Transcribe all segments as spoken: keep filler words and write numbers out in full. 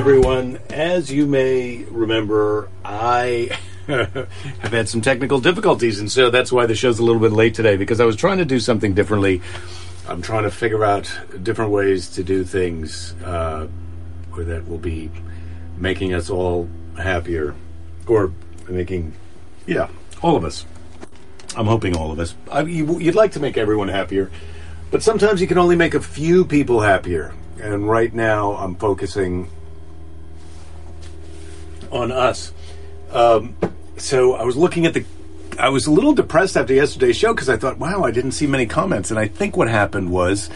everyone. As you may remember, I have had some technical difficulties, and so that's why the show's a little bit late today, because I was trying to do something differently. I'm trying to figure out different ways to do things uh, or that will be making us all happier, or making, yeah, all of us. I'm hoping all of us. I, you, you'd like to make everyone happier, but sometimes you can only make a few people happier. And right now, I'm focusing on us. Um, so I was looking at the... I was a little depressed after yesterday's show because I thought, wow, I didn't see many comments. And I think what happened was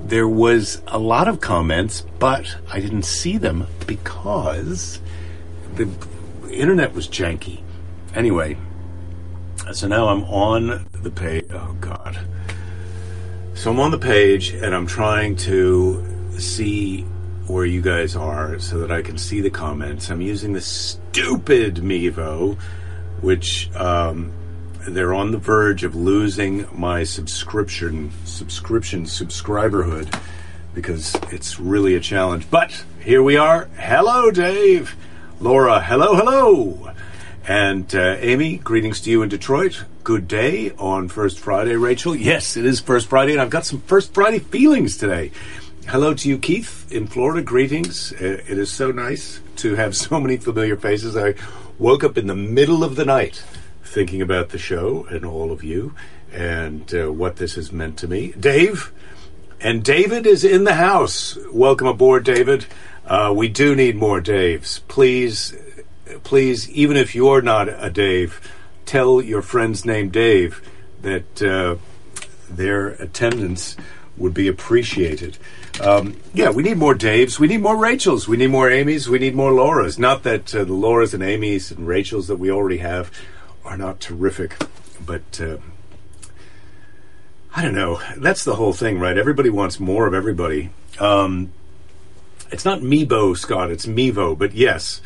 there was a lot of comments, but I didn't see them because the internet was janky. Anyway, so now I'm on the page. Oh, God. So I'm on the page, and I'm trying to... see where you guys are so that I can see the comments. I'm using the stupid Mevo, which um, they're on the verge of losing my subscription, subscription, subscriberhood, because it's really a challenge. But here we are. Hello, Dave. Laura, hello, hello. And uh, Amy, greetings to you in Detroit. Good day on First Friday, Rachel. Yes, it is First Friday, and I've got some First Friday feelings today. Hello to you, Keith, in Florida. Greetings. It is so nice to have so many familiar faces. I woke up in the middle of the night thinking about the show and all of you and uh, what this has meant to me. Dave, and David is in the house. Welcome aboard, David. Uh, we do need more Daves. Please, please, even if you're not a Dave, tell your friends named Dave that uh, their attendance would be appreciated. Um, yeah, we need more Daves. We need more Rachels. We need more Amy's. We need more Laura's. Not that uh, the Laura's and Amy's and Rachel's that we already have are not terrific, but uh, I don't know. That's the whole thing, right? Everybody wants more of everybody. Um, it's not Mevo, Scott. It's Mevo. But yes,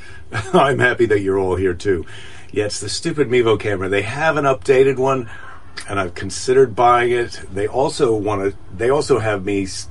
I'm happy that you're all here too. Yeah, it's the stupid Mevo camera. They have an updated one, and I've considered buying it. They also want to. They also have me St-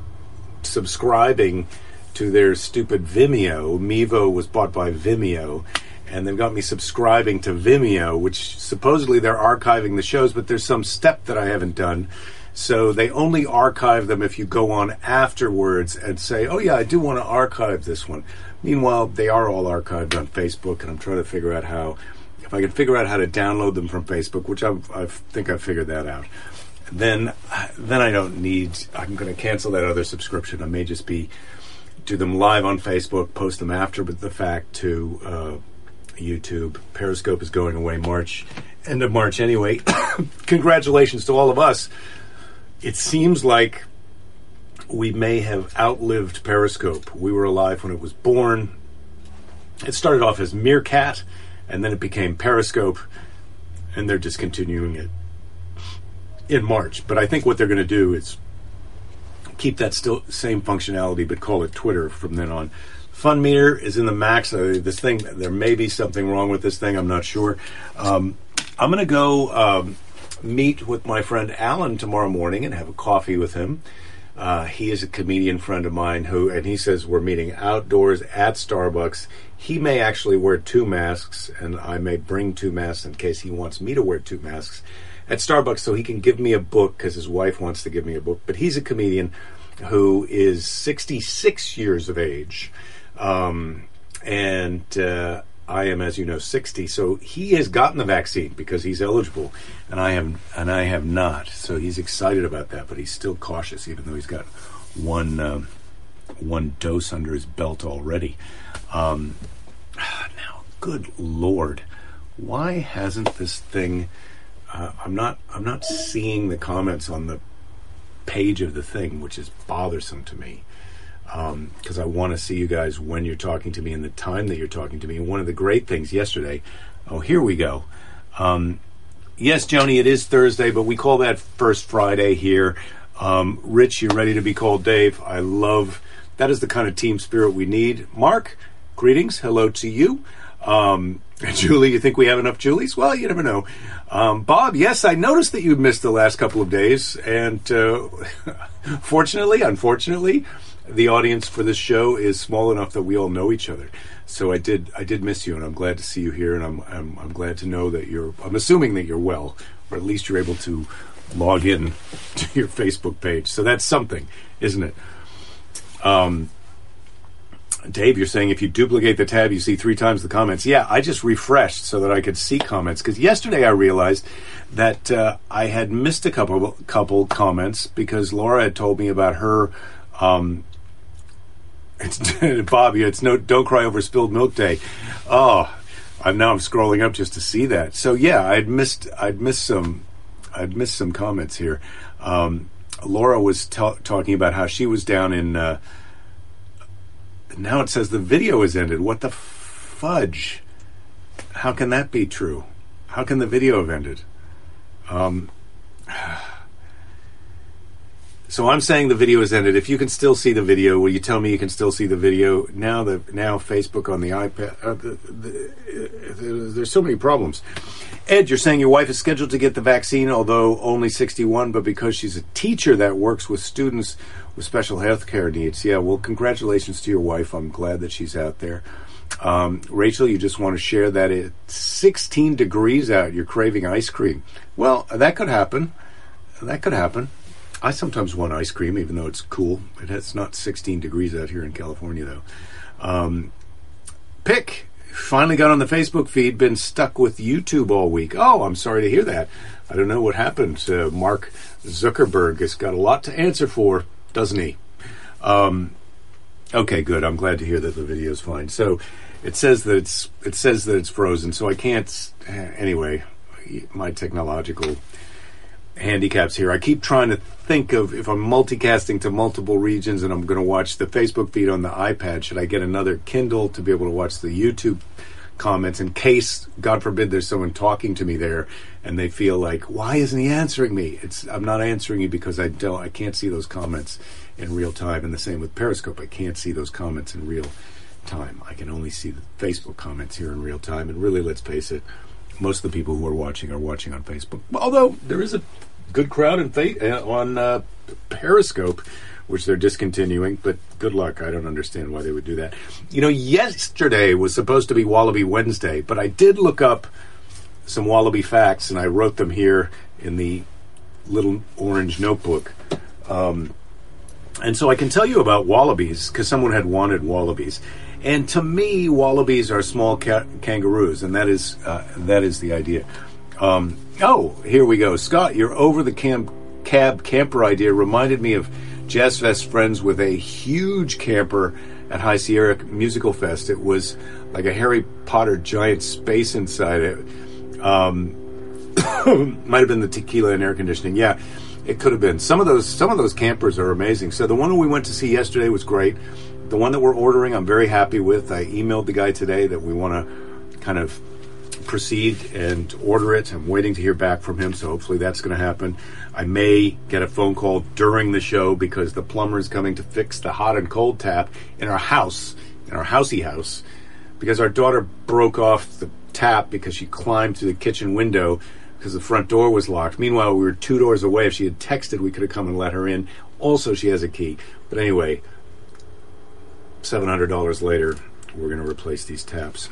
subscribing to their stupid Vimeo. Mevo was bought by Vimeo, and they've got me subscribing to Vimeo, which supposedly they're archiving the shows, but there's some step that I haven't done. So they only archive them if you go on afterwards and say, oh yeah, I do want to archive this one. Meanwhile, they are all archived on Facebook, and I'm trying to figure out how, if I can figure out how to download them from Facebook, which I've, I think I've figured that out. Then, then I don't need. I'm going to cancel that other subscription. I may just be do them live on Facebook, post them after the fact to uh, YouTube. Periscope is going away March, end of March anyway. Congratulations to all of us. It seems like we may have outlived Periscope. We were alive when it was born. It started off as Meerkat, and then it became Periscope, and they're discontinuing it in March. But I think what they're going to do is keep that still same functionality, but call it Twitter from then on. Fun meter is in the max. Uh, this thing, there may be something wrong with this thing. I'm not sure. Um, I'm going to go um, meet with my friend Alan tomorrow morning and have a coffee with him. Uh, he is a comedian friend of mine who, and he says we're meeting outdoors at Starbucks. He may actually wear two masks, and I may bring two masks in case he wants me to wear two masks at Starbucks, so he can give me a book because his wife wants to give me a book. But he's a comedian who is sixty-six years of age, um, and uh, I am, as you know, sixty. So he has gotten the vaccine because he's eligible, and I am, and I have not. So he's excited about that, but he's still cautious, even though he's got one um, one dose under his belt already. Um, now, good Lord, why hasn't this thing? Uh, I'm not. I'm not seeing the comments on the page of the thing, which is bothersome to me, because um, I want to see you guys when you're talking to me and the time that you're talking to me. And one of the great things yesterday. Oh, here we go. Um, yes, Joni, it is Thursday, but we call that First Friday here. Um, Rich, you ready to be called Dave? I love. That is the kind of team spirit we need. Mark, greetings. Hello to you. Um, Julie, you think we have enough Julies? Well, you never know. Um, Bob, yes, I noticed that you missed the last couple of days, and uh, fortunately, unfortunately, the audience for this show is small enough that we all know each other. So I did I did miss you, and I'm glad to see you here, and I'm I'm, I'm glad to know that you're, I'm assuming that you're well, or at least you're able to log in to your Facebook page. So that's something, isn't it? Um, Dave, you're saying if you duplicate the tab, you see three times the comments. Yeah, I just refreshed so that I could see comments, because yesterday I realized that uh, I had missed a couple couple comments because Laura had told me about her. Um, it's, Bob, it's no don't cry over spilled milk day. Oh, I'm, now I'm scrolling up just to see that. So yeah, I'd missed I'd missed some I'd missed some comments here. Um, Laura was t- talking about how she was down in. Uh, Now it says the video is ended. What the fudge? How can that be true? How can the video have ended? Um, so I'm saying the video is ended. If you can still see the video, will you tell me you can still see the video? Now the now Facebook on the iPad. Uh, the, the, the, there's so many problems. Ed, you're saying your wife is scheduled to get the vaccine, although only sixty-one, but because she's a teacher that works with students with special health care needs. Yeah, well, congratulations to your wife. I'm glad that she's out there. Um, Rachel, you just want to share that it's sixteen degrees out. You're craving ice cream. Well, that could happen. That could happen. I sometimes want ice cream, even though it's cool. It's not sixteen degrees out here in California, though. Um, pick. Finally got on the Facebook feed, been stuck with YouTube all week. Oh, I'm sorry to hear that. I don't know what happened. Uh, Mark Zuckerberg has got a lot to answer for, doesn't he? Um, okay, good. I'm glad to hear that the video's fine. So it says that it's it says that it's frozen, so I can't... Anyway, my technological handicaps here. I keep trying to think of, if I'm multicasting to multiple regions and I'm going to watch the Facebook feed on the iPad, should I get another Kindle to be able to watch the YouTube comments in case, God forbid, there's someone talking to me there and they feel like, why isn't he answering me? It's I'm not answering you because I don't I can't see those comments in real time. And the same with Periscope. I can't see those comments in real time. I can only see the Facebook comments here in real time. And really, let's face it, most of the people who are watching are watching on Facebook. Although there is a good crowd in fa- on uh, Periscope, which they're discontinuing, but good luck. I don't understand why they would do that. You know, yesterday was supposed to be Wallaby Wednesday, but I did look up some Wallaby facts, and I wrote them here in the little orange notebook. Um, and so I can tell you about wallabies, because someone had wanted wallabies. And to me, wallabies are small ca- kangaroos, and that is uh, that is the idea. Um, oh, here we go. Scott, your over-the-cab camper idea reminded me of Jazz Fest friends with a huge camper at High Sierra Musical Fest. It was like a Harry Potter giant space inside it. Um, might have been the tequila and air conditioning. Yeah, it could have been. Some of those some of those campers are amazing. So the one we went to see yesterday was great. The one that we're ordering, I'm very happy with. I emailed the guy today that we want to kind of proceed and order it. I'm waiting to hear back from him, so hopefully that's going to happen. I may get a phone call during the show because the plumber is coming to fix the hot and cold tap in our house, in our housey house, because our daughter broke off the tap because she climbed through the kitchen window because the front door was locked. Meanwhile, we were two doors away. If she had texted, we could have come and let her in. Also, she has a key. But anyway, seven hundred dollars later, we're going to replace these taps.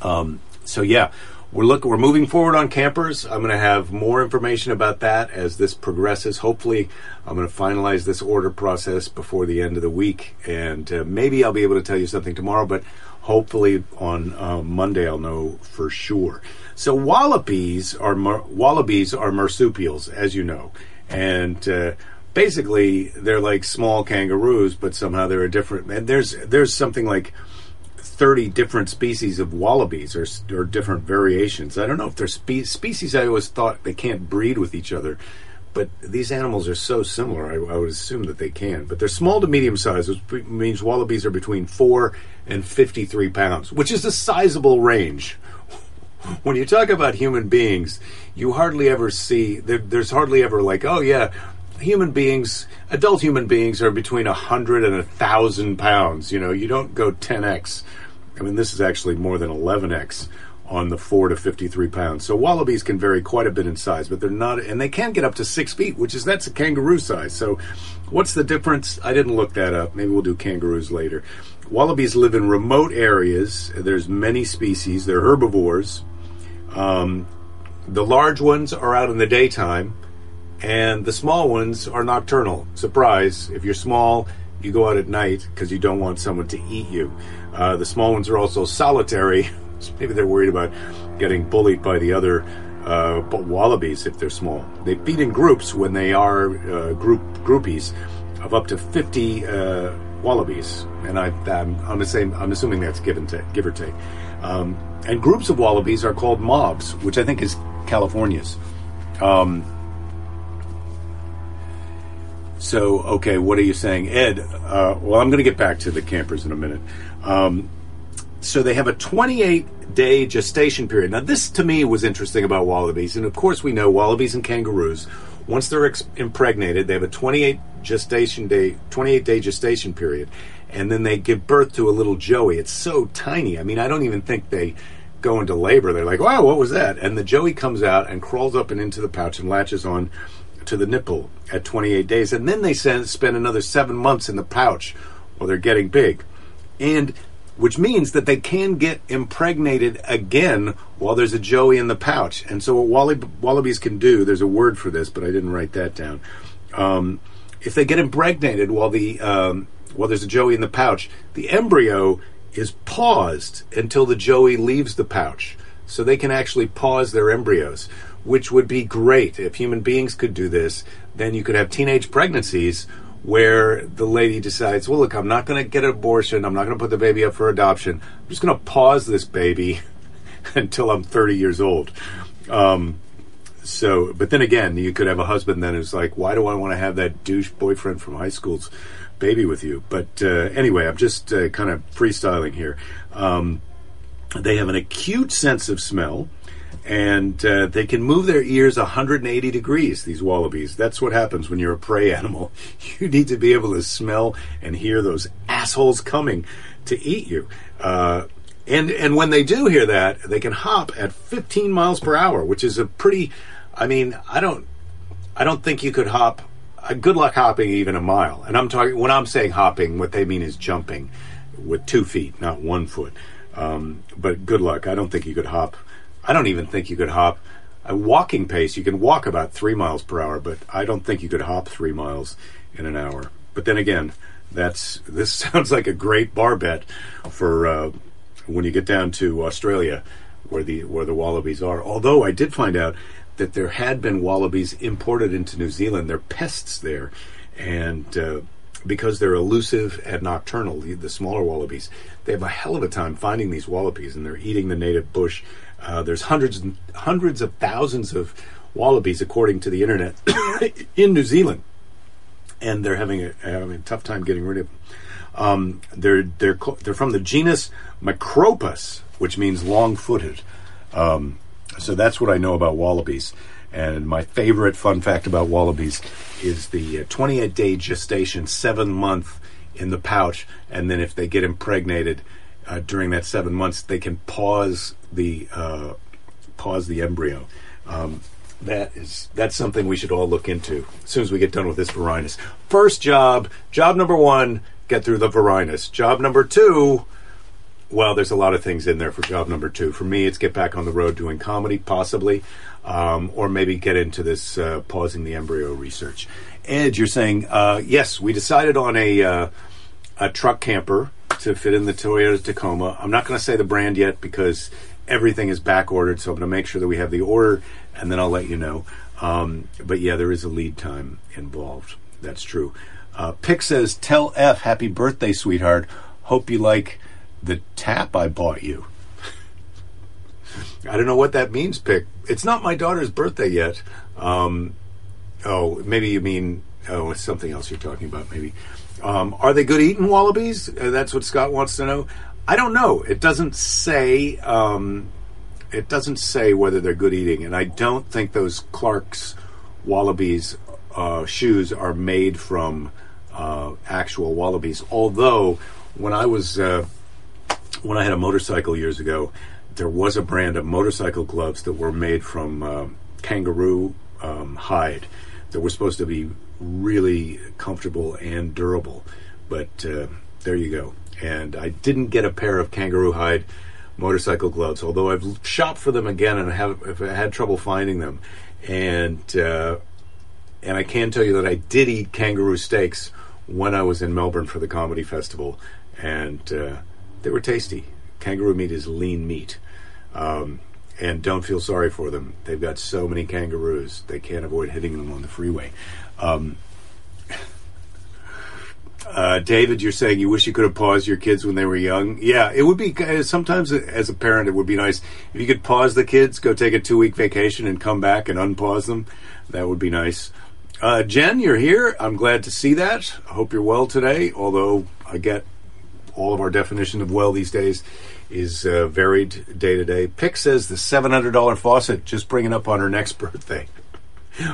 Um... So yeah, we're look we're moving forward on campers. I'm going to have more information about that as this progresses. Hopefully, I'm going to finalize this order process before the end of the week, and uh, maybe I'll be able to tell you something tomorrow. But hopefully on uh, Monday, I'll know for sure. So wallabies are mar- wallabies are marsupials, as you know, and uh, basically they're like small kangaroos, but somehow they're a different. And there's there's something like thirty different species of wallabies, or, or different variations. I don't know if they're spe- species. I always thought they can't breed with each other, but these animals are so similar, I, I would assume that they can. But they're small to medium size, which means wallabies are between four and fifty-three pounds, which is a sizable range. When you talk about human beings, you hardly ever see, there, there's hardly ever like, oh yeah, human beings, adult human beings are between one hundred and one thousand pounds. You know, you don't go ten X. I mean, this is actually more than eleven X on the four to fifty-three pounds. So wallabies can vary quite a bit in size, but they're not, and they can get up to six feet, which is, that's a kangaroo size. So what's the difference? I didn't look that up. Maybe we'll do kangaroos later. Wallabies live in remote areas. There's many species. They're herbivores. Um, the large ones are out in the daytime, and the small ones are nocturnal. Surprise, if you're small, you go out at night because you don't want someone to eat you. Uh, the small ones are also solitary. Maybe they're worried about getting bullied by the other uh, wallabies if they're small. They feed in groups when they are uh, group groupies of up to fifty uh, wallabies, and I, I'm, I'm, the same, I'm assuming that's give and take, give or take. Um, and groups of wallabies are called mobs, which I think is California's. Um, so, okay, what are you saying, Ed? Uh, well, I'm going to get back to the campers in a minute. Um, So they have a twenty-eight day gestation period. Now, this to me was interesting about wallabies. And of course, we know wallabies and kangaroos, once they're ex- impregnated, they have a twenty-eight gestation day, twenty-eight day gestation period. And then they give birth to a little joey. It's so tiny. I mean, I don't even think they go into labor. They're like, wow, what was that? And the joey comes out and crawls up and into the pouch and latches on to the nipple at twenty-eight days. And then they send, spend another seven months in the pouch while they're getting big. And which means that they can get impregnated again while there's a joey in the pouch. And so what wallab- wallabies can do, there's a word for this, but I didn't write that down. Um, if they get impregnated while the um, while there's a joey in the pouch, the embryo is paused until the joey leaves the pouch. So they can actually pause their embryos, which would be great. If human beings could do this, then you could have teenage pregnancies where the lady decides, well, look, I'm not going to get an abortion. I'm not going to put the baby up for adoption. I'm just going to pause this baby until I'm thirty years old. Um, so, but then again, you could have a husband then who's like, why do I want to have that douche boyfriend from high school's baby with you? But uh, anyway, I'm just uh, kind of freestyling here. Um, they have an acute sense of smell. And uh, they can move their ears one hundred eighty degrees, these wallabies. That's what happens when you're a prey animal. You need to be able to smell and hear those assholes coming to eat you. Uh, and, and when they do hear that, they can hop at fifteen miles per hour, which is a pretty... I mean, I don't I don't think you could hop... Uh, good luck hopping even a mile. And I'm talking, when I'm saying hopping, what they mean is jumping with two feet, not one foot. Um, but good luck. I don't think you could hop... I don't even think you could hop a walking pace. You can walk about three miles per hour, but I don't think you could hop three miles in an hour. But then again, that's this sounds like a great bar bet for uh, when you get down to Australia, where the where the wallabies are. Although I did find out that there had been wallabies imported into New Zealand. They're pests there, and uh, because they're elusive and nocturnal, the, the smaller wallabies, they have a hell of a time finding these wallabies, and they're eating the native bush. Uh, there's hundreds and hundreds of thousands of wallabies, according to the internet, in New Zealand, and they're having a, having a tough time getting rid of them. Um, they're they're they're from the genus Macropus, which means long-footed. Um, so that's what I know about wallabies. And my favorite fun fact about wallabies is the twenty-eight day gestation, seven month in the pouch, and then if they get impregnated uh, during that seven months, they can pause. The uh, pause the embryo. Um, that is that's something we should all look into as soon as we get done with this varinus. First job, job number one, get through the varinus. Job number two, well, there's a lot of things in there for job number two. For me, it's get back on the road doing comedy, possibly, um, or maybe get into this uh, pausing the embryo research. Ed, you're saying uh, yes. We decided on a uh, a truck camper to fit in the Toyota Tacoma. I'm not going to say the brand yet because everything is back ordered, so I'm going to make sure that we have the order, and then I'll let you know. Um, but yeah, there is a lead time involved. That's true. Uh, Pick says, "Tell F, happy birthday, sweetheart. Hope you like the tap I bought you." I don't know what that means, Pick. It's not my daughter's birthday yet. Um, oh, maybe you mean oh, it's something else you're talking about. Maybe um, are they good eating wallabies? Uh, that's what Scott wants to know. I don't know. It doesn't say. Um, it doesn't say whether they're good eating, and I don't think those Clark's wallabies uh, shoes are made from uh, actual wallabies. Although, when I was uh, when I had a motorcycle years ago, there was a brand of motorcycle gloves that were made from uh, kangaroo um, hide that were supposed to be really comfortable and durable. But uh, there you go. And I didn't get a pair of kangaroo hide motorcycle gloves, although I've shopped for them again and I have I had trouble finding them. And uh, and I can tell you that I did eat kangaroo steaks when I was in Melbourne for the comedy festival, and uh, they were tasty. Kangaroo meat is lean meat, um, and don't feel sorry for them. They've got so many kangaroos, they can't avoid hitting them on the freeway. Um, uh, David, you're saying you wish you could have paused your kids when they were young. Yeah, it would be, sometimes as a parent, it would be nice if you could pause the kids, go take a two-week vacation and come back and unpause them. That would be nice. Uh, Jen, you're here. I'm glad to see that. I hope you're well today, although I get all of our definition of well these days is uh, varied day to day. Pick says the seven hundred dollars faucet, just bringing up on her next birthday.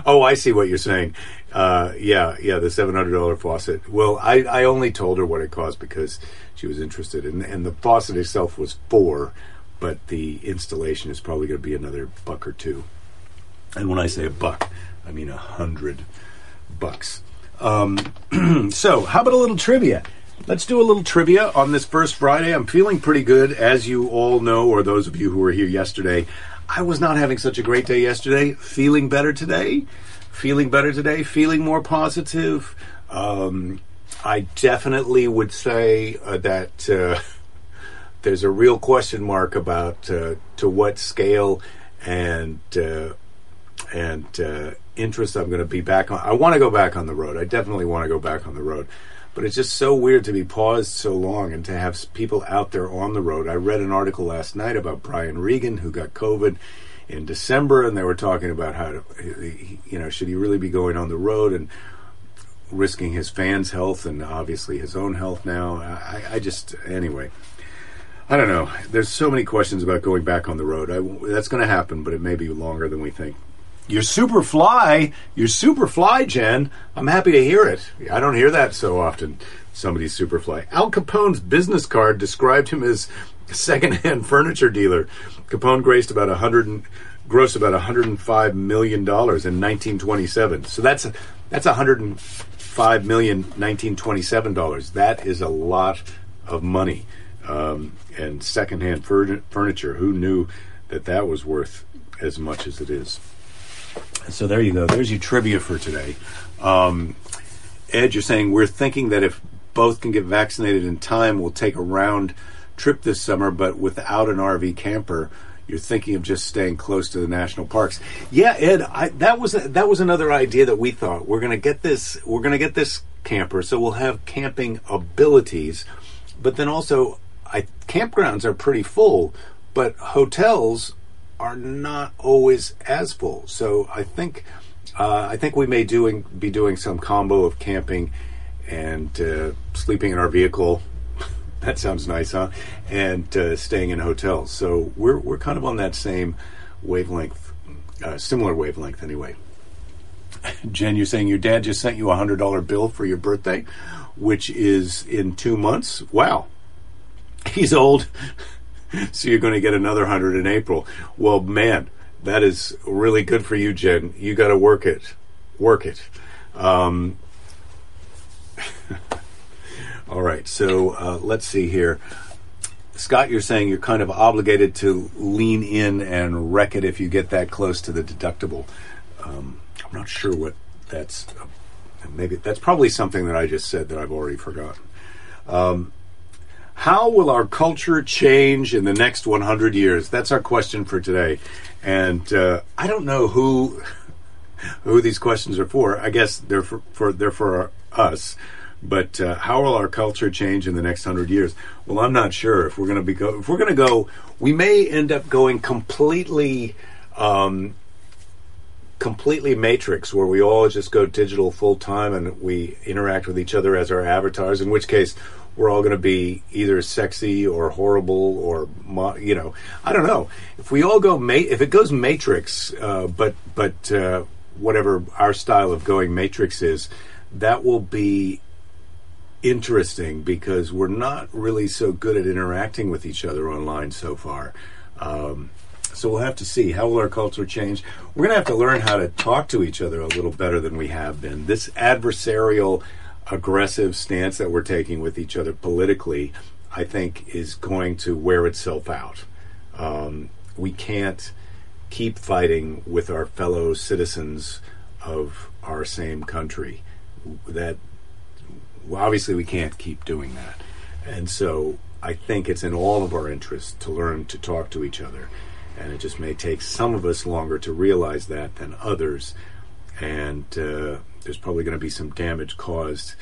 Oh, I see what you're saying. Uh, yeah, yeah, the seven hundred dollars faucet. Well, I, I only told her what it cost because she was interested. In, and the faucet itself was four, but the installation is probably going to be another buck or two. And when I say a buck, I mean a hundred bucks. Um, so, how about a little trivia? Let's do a little trivia on this first Friday. I'm feeling pretty good, as you all know, or those of you who were here yesterday. I was not having such a great day yesterday. Feeling better today. Feeling better today. Feeling more positive. Um, I definitely would say uh, that uh, there's a real question mark about uh, to what scale and uh, and uh, interest I'm going to be back on. I want to go back on the road. I definitely want to go back on the road. But it's just so weird to be paused so long and to have people out there on the road. I read an article last night about Brian Regan, who got COVID in December, and they were talking about how, to, you know, should he really be going on the road and risking his fans' health and obviously his own health now. I, I just, anyway, I don't know. There's so many questions about going back on the road. I, that's going to happen, but it may be longer than we think. You're super fly. You're super fly, Jen. I'm happy to hear it. I don't hear that so often. Somebody's super fly. Al Capone's business card described him as a secondhand furniture dealer. Capone grossed about a hundred grossed about one hundred five million dollars in nineteen twenty-seven. So that's that's one hundred five million dollars nineteen twenty-seven dollars. That is a lot of money. Um, and secondhand fur- furniture. Who knew that that was worth as much as it is? So there you go. There's your trivia for today. Um, Ed, you're saying we're thinking that if both can get vaccinated in time, we'll take a round trip this summer, but without an R V camper, you're thinking of just staying close to the national parks. Yeah, Ed, I, that was that was another idea that we thought we're going to get this. We're going to get this camper, so we'll have camping abilities. But then also, I, campgrounds are pretty full, but hotels are not always as full. So I think uh, I think we may doing be doing some combo of camping and uh, sleeping in our vehicle. That sounds nice, huh? And uh, staying in hotels. So we're we're kind of on that same wavelength, uh, similar wavelength anyway. Jen, you're saying your dad just sent you a one hundred dollars bill for your birthday, which is in two months. Wow. He's old. So you're going to get another hundred in April. Well, man, that is really good for you, Jen. You got to work it, work it. Um, all right. So uh, let's see here. Scott, you're saying you're kind of obligated to lean in and wreck it if you get that close to the deductible. Um, I'm not sure what that's. Maybe that's probably something that I just said that I've already forgotten. Um, How will our culture change in the next one hundred years? That's our question for today. And uh, I don't know who who these questions are for. I guess they're for, for they're for us. But uh, how will our culture change in the next one hundred years? Well, I'm not sure if we're going to be go- if we're going to go we may end up going completely um, completely matrix, where we all just go digital full time and we interact with each other as our avatars, in which case we're all going to be either sexy or horrible or, you know, I don't know. If we all go, ma- if it goes matrix, uh, but but uh, whatever our style of going matrix is, that will be interesting because we're not really so good at interacting with each other online so far. Um, so we'll have to see. How will our culture change? We're going to have to learn how to talk to each other a little better than we have been. This adversarial, aggressive stance that we're taking with each other politically, I think, is going to wear itself out. Um, we can't keep fighting with our fellow citizens of our same country. That obviously we can't keep doing that. And so I think it's in all of our interests to learn to talk to each other. And it just may take some of us longer to realize that than others. And uh, there's probably going to be some damage caused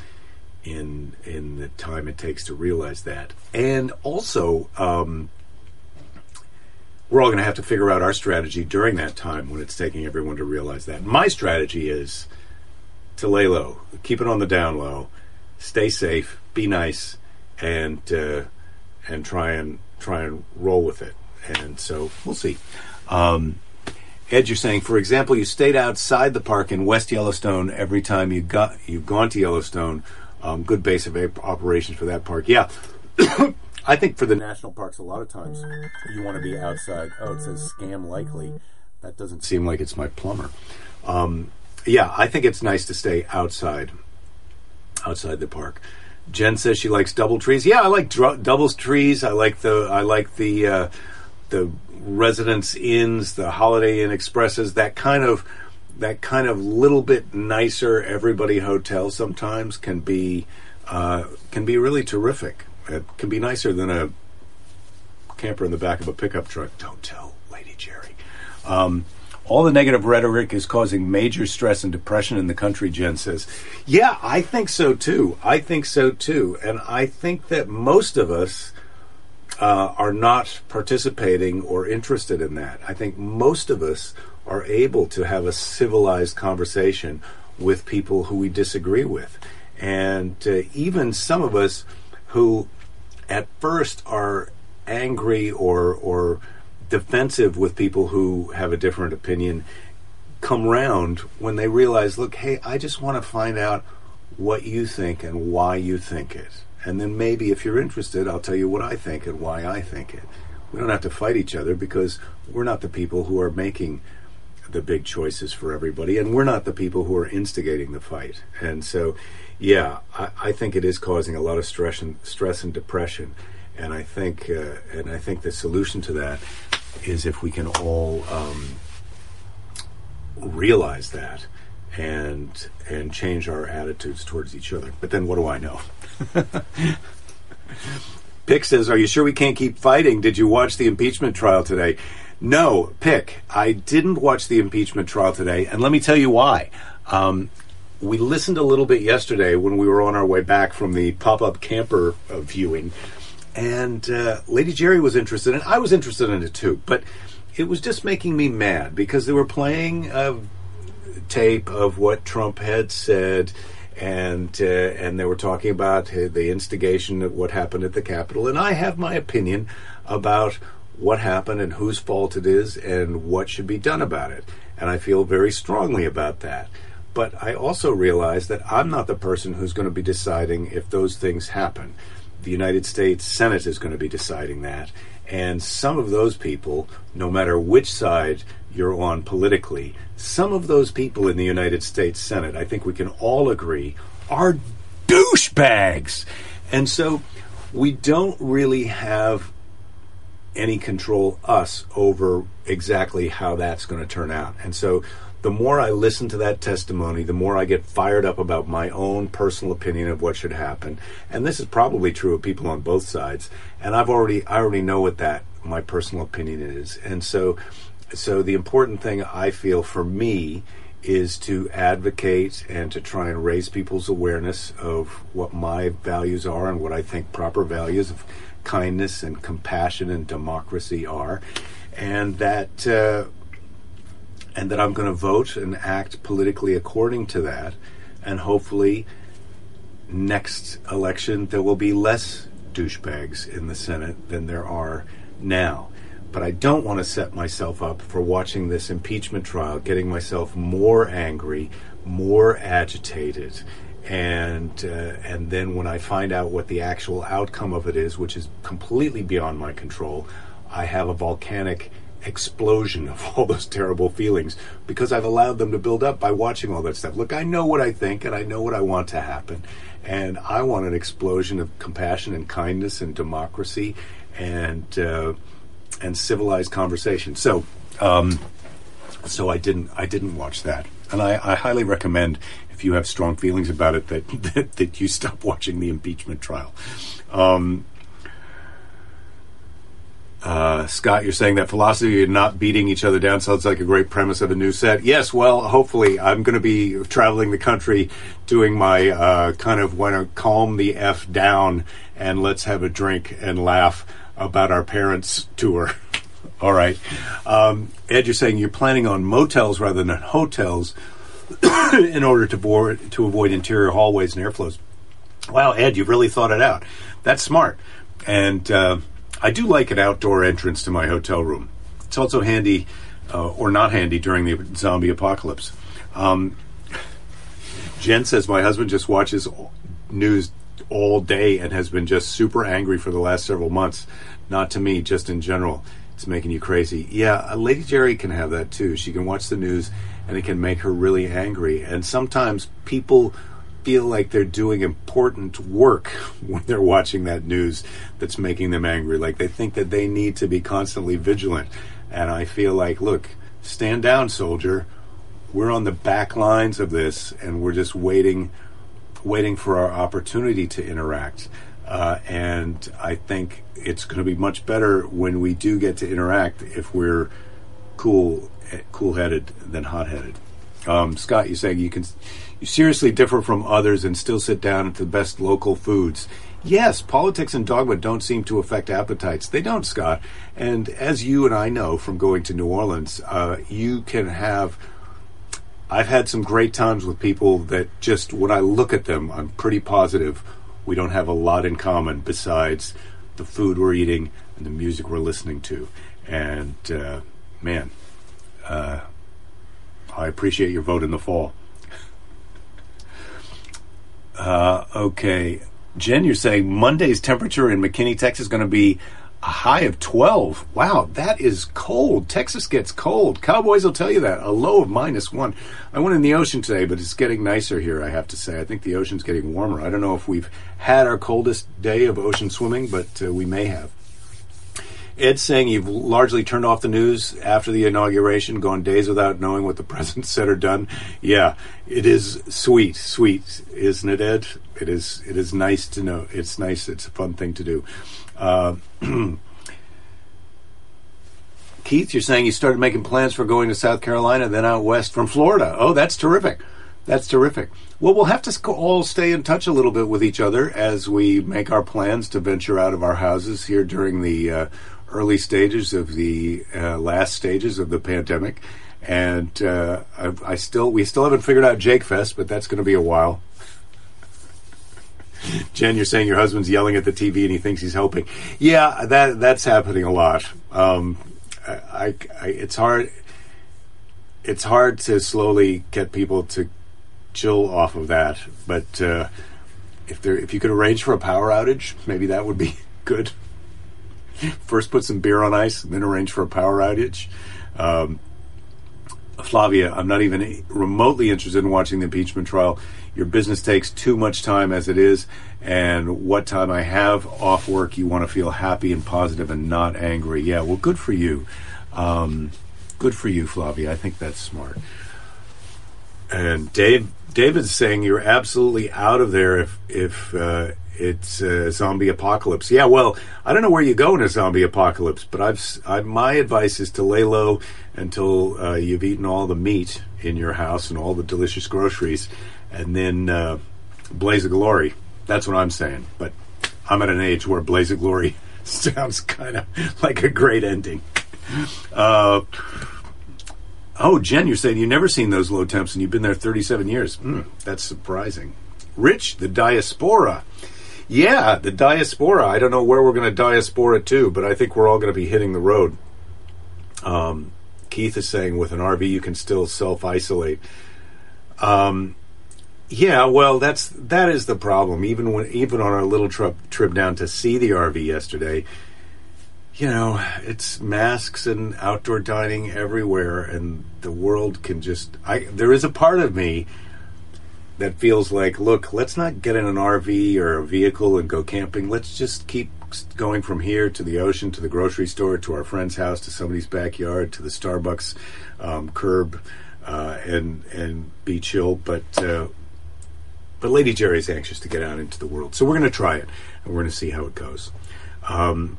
in in the time it takes to realize that. And also, um, we're all going to have to figure out our strategy during that time when it's taking everyone to realize that. My strategy is to lay low, keep it on the down low, stay safe, be nice, and uh, and try and try and roll with it. And so we'll see. Um, Ed, you're saying, for example, you stayed outside the park in West Yellowstone every time you got you've gone to Yellowstone. Um, good base of a- operations for that park. Yeah. I think for the national parks, a lot of times you want to be outside. Oh, it says scam likely. That doesn't seem like it's my plumber. Um, yeah, I think it's nice to stay outside, outside the park. Jen says she likes double trees. Yeah, I like dr- double trees. I like the I like the uh, the Residence Inns, the Holiday Inn Expresses. That kind of that kind of little bit nicer everybody hotel sometimes can be uh, can be really terrific. It can be nicer than a camper in the back of a pickup truck. Don't tell Lady Jerry. Um, all the negative rhetoric is causing major stress and depression in the country, Jen says. Yeah, I think so, too. I think so, too. And I think that most of us uh, are not participating or interested in that. I think most of us are able to have a civilized conversation with people who we disagree with. And uh, even some of us who at first are angry or or defensive with people who have a different opinion come round when they realize, look, hey, I just want to find out what you think and why you think it. And then maybe if you're interested, I'll tell you what I think and why I think it. We don't have to fight each other because we're not the people who are making the big choices for everybody, and we're not the people who are instigating the fight. And so, yeah, I, I think it is causing a lot of stress and stress and depression, and I think uh, and I think the solution to that is if we can all um, realize that and and change our attitudes towards each other. But then, what do I know? Pick says, "Are you sure we can't keep fighting? Did you watch the impeachment trial today?" No, Pick, I didn't watch the impeachment trial today, and let me tell you why. Um, we listened a little bit yesterday when we were on our way back from the pop-up camper uh, viewing, and uh, Lady Jerry was interested in it. I was interested in it, too, but it was just making me mad because they were playing a tape of what Trump had said, and uh, and they were talking about the instigation of what happened at the Capitol, and I have my opinion about what happened and whose fault it is and what should be done about it. And I feel very strongly about that. But I also realize that I'm not the person who's going to be deciding if those things happen. The United States Senate is going to be deciding that. And some of those people, no matter which side you're on politically, some of those people in the United States Senate, I think we can all agree, are douchebags. And so we don't really have any control us over exactly how that's going to turn out. And so the more I listen to that testimony, the more I get fired up about my own personal opinion of what should happen. And this is probably true of people on both sides. And I've already, I already know what that, my personal opinion is. And so, so the important thing I feel for me is to advocate and to try and raise people's awareness of what my values are and what I think proper values of kindness and compassion and democracy are, and that uh, and that I'm going to vote and act politically according to that, and hopefully next election there will be less douchebags in the Senate than there are now. But I don't want to set myself up for watching this impeachment trial, getting myself more angry, more agitated. And uh, and then when I find out what the actual outcome of it is, which is completely beyond my control, I have a volcanic explosion of all those terrible feelings because I've allowed them to build up by watching all that stuff. Look, I know what I think and I know what I want to happen, and I want an explosion of compassion and kindness and democracy and uh, and civilized conversation. So, um, so I didn't I didn't watch that, and I, I highly recommend, if you have strong feelings about it, that that, that you stop watching the impeachment trial. Um, Uh, Scott, you're saying that philosophy of not beating each other down sounds like a great premise of a new set. Yes, well, hopefully I'm going to be traveling the country doing my uh, kind of want to calm the F down and let's have a drink and laugh about our parents tour. All right. Um, Ed, you're saying you're planning on motels rather than hotels in order to, bore, to avoid interior hallways and airflows. Wow, Ed, you've really thought it out. That's smart. And... Uh, I do like an outdoor entrance to my hotel room. It's also handy, uh, or not handy, during the zombie apocalypse. Um, Jen says, my husband just watches news all day and has been just super angry for the last several months. Not to me, just in general. It's making you crazy. Yeah, Lady Jerry can have that too. She can watch the news and it can make her really angry. And sometimes people... feel like they're doing important work when they're watching that news that's making them angry. Like they think that they need to be constantly vigilant. And I feel like, look, stand down, soldier. We're on the back lines of this, and we're just waiting waiting for our opportunity to interact. Uh, and I think it's going to be much better when we do get to interact if we're cool, cool-headed than hot-headed. Um, Scott, you're saying you can... You seriously differ from others and still sit down at the best local foods. Yes, politics and dogma don't seem to affect appetites. They don't, Scott. And as you and I know from going to New Orleans, uh, you can have... I've had some great times with people that just, when I look at them, I'm pretty positive we don't have a lot in common besides the food we're eating and the music we're listening to. And, uh, man, uh, I appreciate your vote in the fall. Uh, okay. Jen, you're saying Monday's temperature in McKinney, Texas is going to be a high of twelve. Wow, that is cold. Texas gets cold. Cowboys will tell you that. A low of minus one. I went in the ocean today, but it's getting nicer here, I have to say. I think the ocean's getting warmer. I don't know if we've had our coldest day of ocean swimming, but uh, we may have. Ed's saying you've largely turned off the news after the inauguration, gone days without knowing what the president said or done. Yeah, it is sweet, sweet, isn't it, Ed? It is It is nice to know. It's nice. It's a fun thing to do. Uh, Keith, you're saying you started making plans for going to South Carolina, then out west from Florida. Oh, that's terrific. That's terrific. Well, we'll have to all stay in touch a little bit with each other as we make our plans to venture out of our houses here during the... Uh, early stages of the uh, last stages of the pandemic, and uh, I, I still we still haven't figured out Jake Fest, but that's going to be a while. Jen, you're saying your husband's yelling at the T V and he thinks he's helping. Yeah, that that's happening a lot. Um, I, I it's hard it's hard to slowly get people to chill off of that, but uh, if there if you could arrange for a power outage, maybe that would be good. First put some beer on ice, and then arrange for a power outage. Um, Flavia, I'm not even remotely interested in watching the impeachment trial. Your business takes too much time as it is, and what time I have off work, you want to feel happy and positive and not angry. Yeah, well, good for you. Um, good for you, Flavia. I think that's smart. And Dave, David's saying you're absolutely out of there if... if uh, It's a zombie apocalypse. Yeah, well, I don't know where you go in a zombie apocalypse, but I've, I, my advice is to lay low until uh, you've eaten all the meat in your house and all the delicious groceries, and then uh, blaze of glory. That's what I'm saying. But I'm at an age where blaze of glory sounds kind of like a great ending. Uh, oh, Jen, you're saying you've never seen those low temps, and you've been there thirty-seven years. Mm, that's surprising. Rich, the diaspora. Yeah, the diaspora. I don't know where we're going to diaspora to, but I think we're all going to be hitting the road. Um, Keith is saying with an R V you can still self-isolate. Um, yeah, well, that's that is the problem. Even when even on our little trip trip down to see the R V yesterday, you know, it's masks and outdoor dining everywhere, and the world can just... I there is a part of me that feels like, look, let's not get in an R V or a vehicle and go camping. Let's just keep going from here to the ocean, to the grocery store, to our friend's house, to somebody's backyard, to the Starbucks um, curb, uh, and and be chill. But uh, but Lady Jerry's anxious to get out into the world, so we're going to try it, and we're going to see how it goes. Um,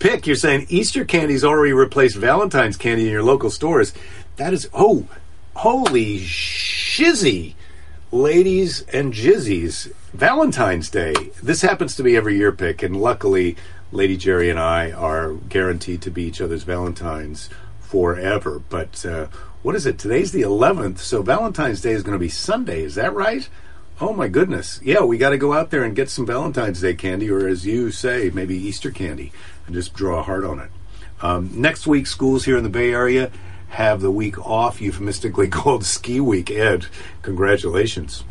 Pick, you're saying Easter candy's already replaced Valentine's candy in your local stores. That is, oh, holy shizzy, ladies and jizzies. Valentine's Day. This happens to be every year, Pick, and luckily Lady Jerry and I are guaranteed to be each other's Valentines forever. But uh, what is it? Today's the eleventh, so Valentine's Day is going to be Sunday. Is that right? Oh, my goodness. Yeah, we got to go out there and get some Valentine's Day candy, or as you say, maybe Easter candy, and just draw a heart on it. Um, next week, schools here in the Bay Area have the week off, euphemistically called Ski Week. Ed, congratulations.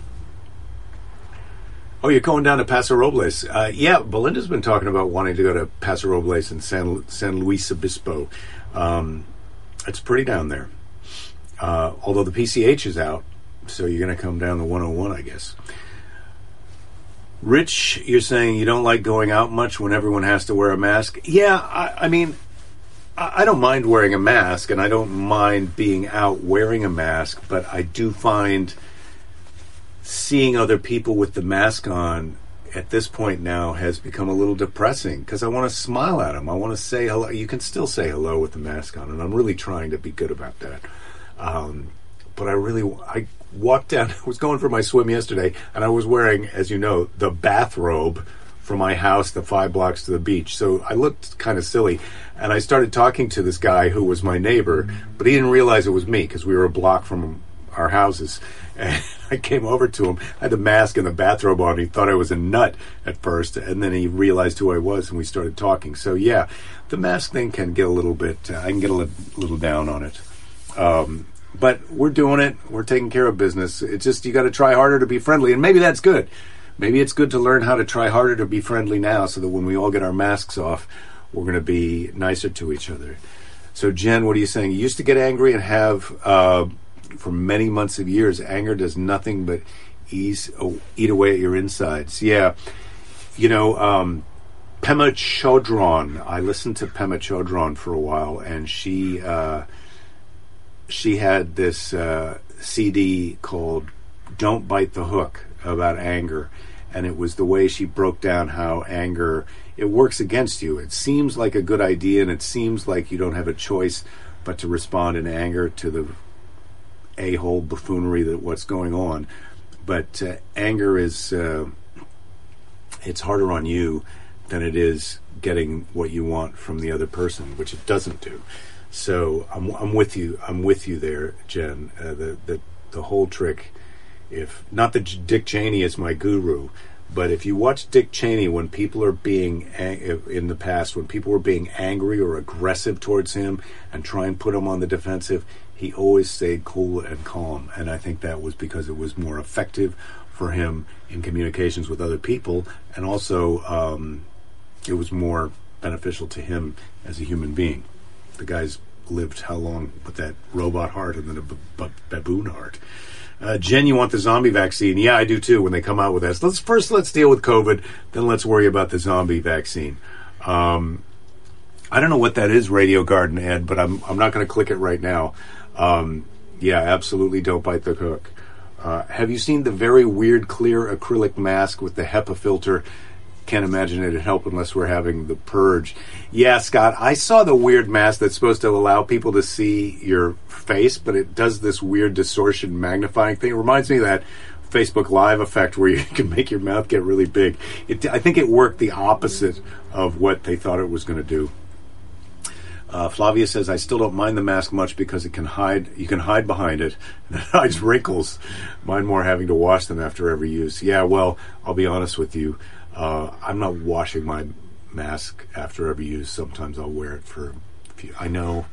Oh, you're going down to Paso Robles. Uh, yeah, Belinda's been talking about wanting to go to Paso Robles and San, San Luis Obispo. Um, it's pretty down there. Uh, although the P C H is out. So you're going to come down the one oh one, I guess. Rich, you're saying you don't like going out much when everyone has to wear a mask. Yeah, I, I mean, I, I don't mind wearing a mask, and I don't mind being out wearing a mask, but I do find seeing other people with the mask on at this point now has become a little depressing, because I want to smile at them. I want to say hello. You can still say hello with the mask on, and I'm really trying to be good about that. Um, but I really... I, walked down, I was going for my swim yesterday, and I was wearing, as you know, the bathrobe from my house, the five blocks to the beach. So I looked kind of silly, and I started talking to this guy who was my neighbor, but he didn't realize it was me because we were a block from our houses. And I came over to him. I had the mask and the bathrobe on. He thought I was a nut at first, and then he realized who I was, and we started talking. So yeah, the mask thing can get a little bit, uh, I can get a li- little down on it. Um, But we're doing it. We're taking care of business. It's just you got to try harder to be friendly. And maybe that's good. Maybe it's good to learn how to try harder to be friendly now so that when we all get our masks off, we're going to be nicer to each other. So, Jen, what are you saying? You used to get angry and have, uh, for many months of years, anger does nothing but ease, oh, eat away at your insides. Yeah. You know, um, Pema Chodron. I listened to Pema Chodron for a while, and she... Uh, She had this uh, C D called Don't Bite the Hook about anger, and it was the way she broke down how anger, it works against you. It seems like a good idea, and it seems like you don't have a choice but to respond in anger to the a-hole buffoonery that what's going on. But uh, anger is, uh, it's harder on you than it is getting what you want from the other person, which it doesn't do. So I'm, I'm with you. I'm with you there, Jen. Uh, the the the whole trick, if not that J- Dick Cheney is my guru, but if you watch Dick Cheney when people are being ang- in the past, when people were being angry or aggressive towards him and try and put him on the defensive, he always stayed cool and calm. And I think that was because it was more effective for him in communications with other people, and also um, it was more beneficial to him as a human being. The guy's lived how long with that robot heart and then a b- b- baboon heart. Uh, Jen, you want the zombie vaccine? Yeah, I do too. When they come out with us, let's first let's deal with COVID, then let's worry about the zombie vaccine. Um, I don't know what that is, Radio Garden Ed, but I'm I'm not going to click it right now. Um, yeah, absolutely, don't bite the hook. Uh, have you seen the very weird clear acrylic mask with the HEPA filter? Can't imagine it'd help unless we're having the purge. Yeah, Scott, I saw the weird mask that's supposed to allow people to see your face, but it does this weird distortion magnifying thing. It reminds me of that Facebook Live effect where you can make your mouth get really big. It, I think it worked the opposite of what they thought it was going to do. Uh, Flavia says, I still don't mind the mask much because it can hide. You can hide behind it, and it hides wrinkles. Mind more having to wash them after every use. Yeah, well, I'll be honest with you. Uh, I'm not washing my mask after every use. Sometimes I'll wear it for a few. I know,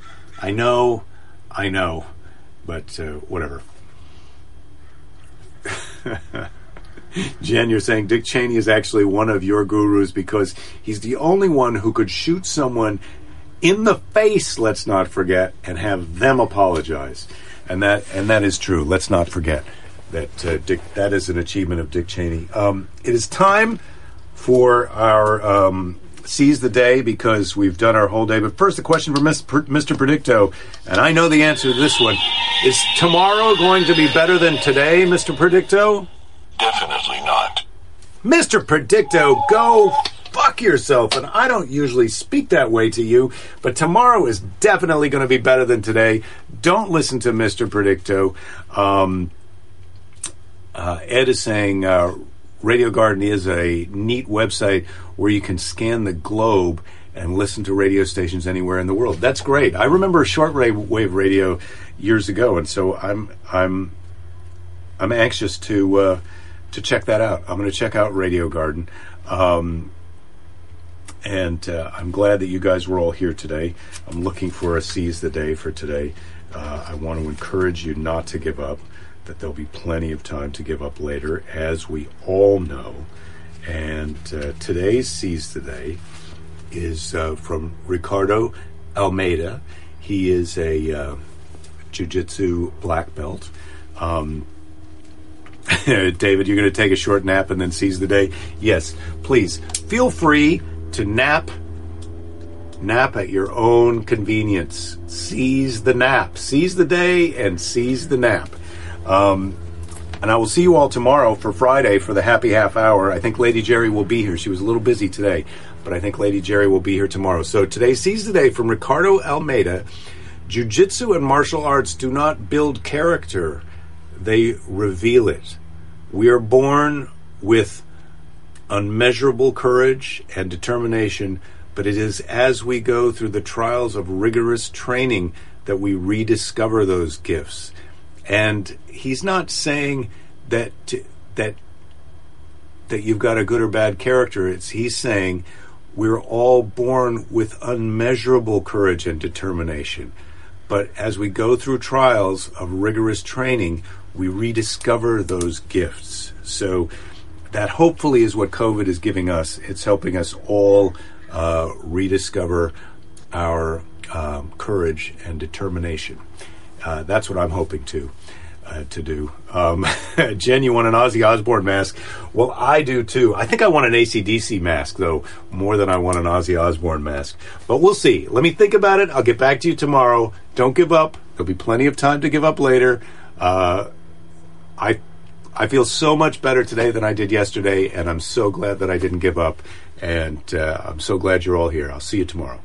I know, I know, but uh, whatever. Jen, you're saying Dick Cheney is actually one of your gurus because he's the only one who could shoot someone in the face, let's not forget, and have them apologize. And that and that is true. Let's not forget that uh, Dick. That is an achievement of Dick Cheney. Um, it is time for our um, Seize the Day, because we've done our whole day. But first, the question for Mister Predicto, and I know the answer to this one. Is tomorrow going to be better than today, Mister Predicto? Definitely not. Mister Predicto, go fuck yourself. And I don't usually speak that way to you, but tomorrow is definitely going to be better than today. Don't listen to Mister Predicto. Um, uh, Ed is saying uh, Radio Garden is a neat website where you can scan the globe and listen to radio stations anywhere in the world. That's great. I remember shortwave radio years ago, and so I'm I'm I'm anxious to uh, to check that out. I'm going to check out Radio Garden. Um, and uh, I'm glad that you guys were all here today. I'm looking for a Seize the Day for today. Uh, I want to encourage you not to give up, that there'll be plenty of time to give up later, as we all know. And uh, today's Seize the Day is uh, from Ricardo Almeida. He is a uh, jiu-jitsu black belt. Um, David, you're going to take a short nap and then seize the day? Yes, please. Feel free to nap. Nap at your own convenience. Seize the nap. Seize the day and seize the nap. Um, and I will see you all tomorrow for Friday for the happy half hour. I think Lady Jerry will be here. She was a little busy today, but I think Lady Jerry will be here tomorrow. So today, Seize the Day from Ricardo Almeida. Jiu-jitsu and martial arts do not build character. They reveal it. We are born with unmeasurable courage and determination, but it is as we go through the trials of rigorous training that we rediscover those gifts. And he's not saying that that that you've got a good or bad character. It's he's saying we're all born with unmeasurable courage and determination. But as we go through trials of rigorous training, we rediscover those gifts. So that hopefully is what COVID is giving us. It's helping us all uh, rediscover our um, courage and determination. Uh, that's what I'm hoping to uh, to do. Um, Jen, you want an Ozzy Osbourne mask? Well, I do too. I think I want an A C D C mask, though, more than I want an Ozzy Osbourne mask. But we'll see. Let me think about it. I'll get back to you tomorrow. Don't give up. There'll be plenty of time to give up later. Uh, I I feel so much better today than I did yesterday, and I'm so glad that I didn't give up. And uh, I'm so glad you're all here. I'll see you tomorrow.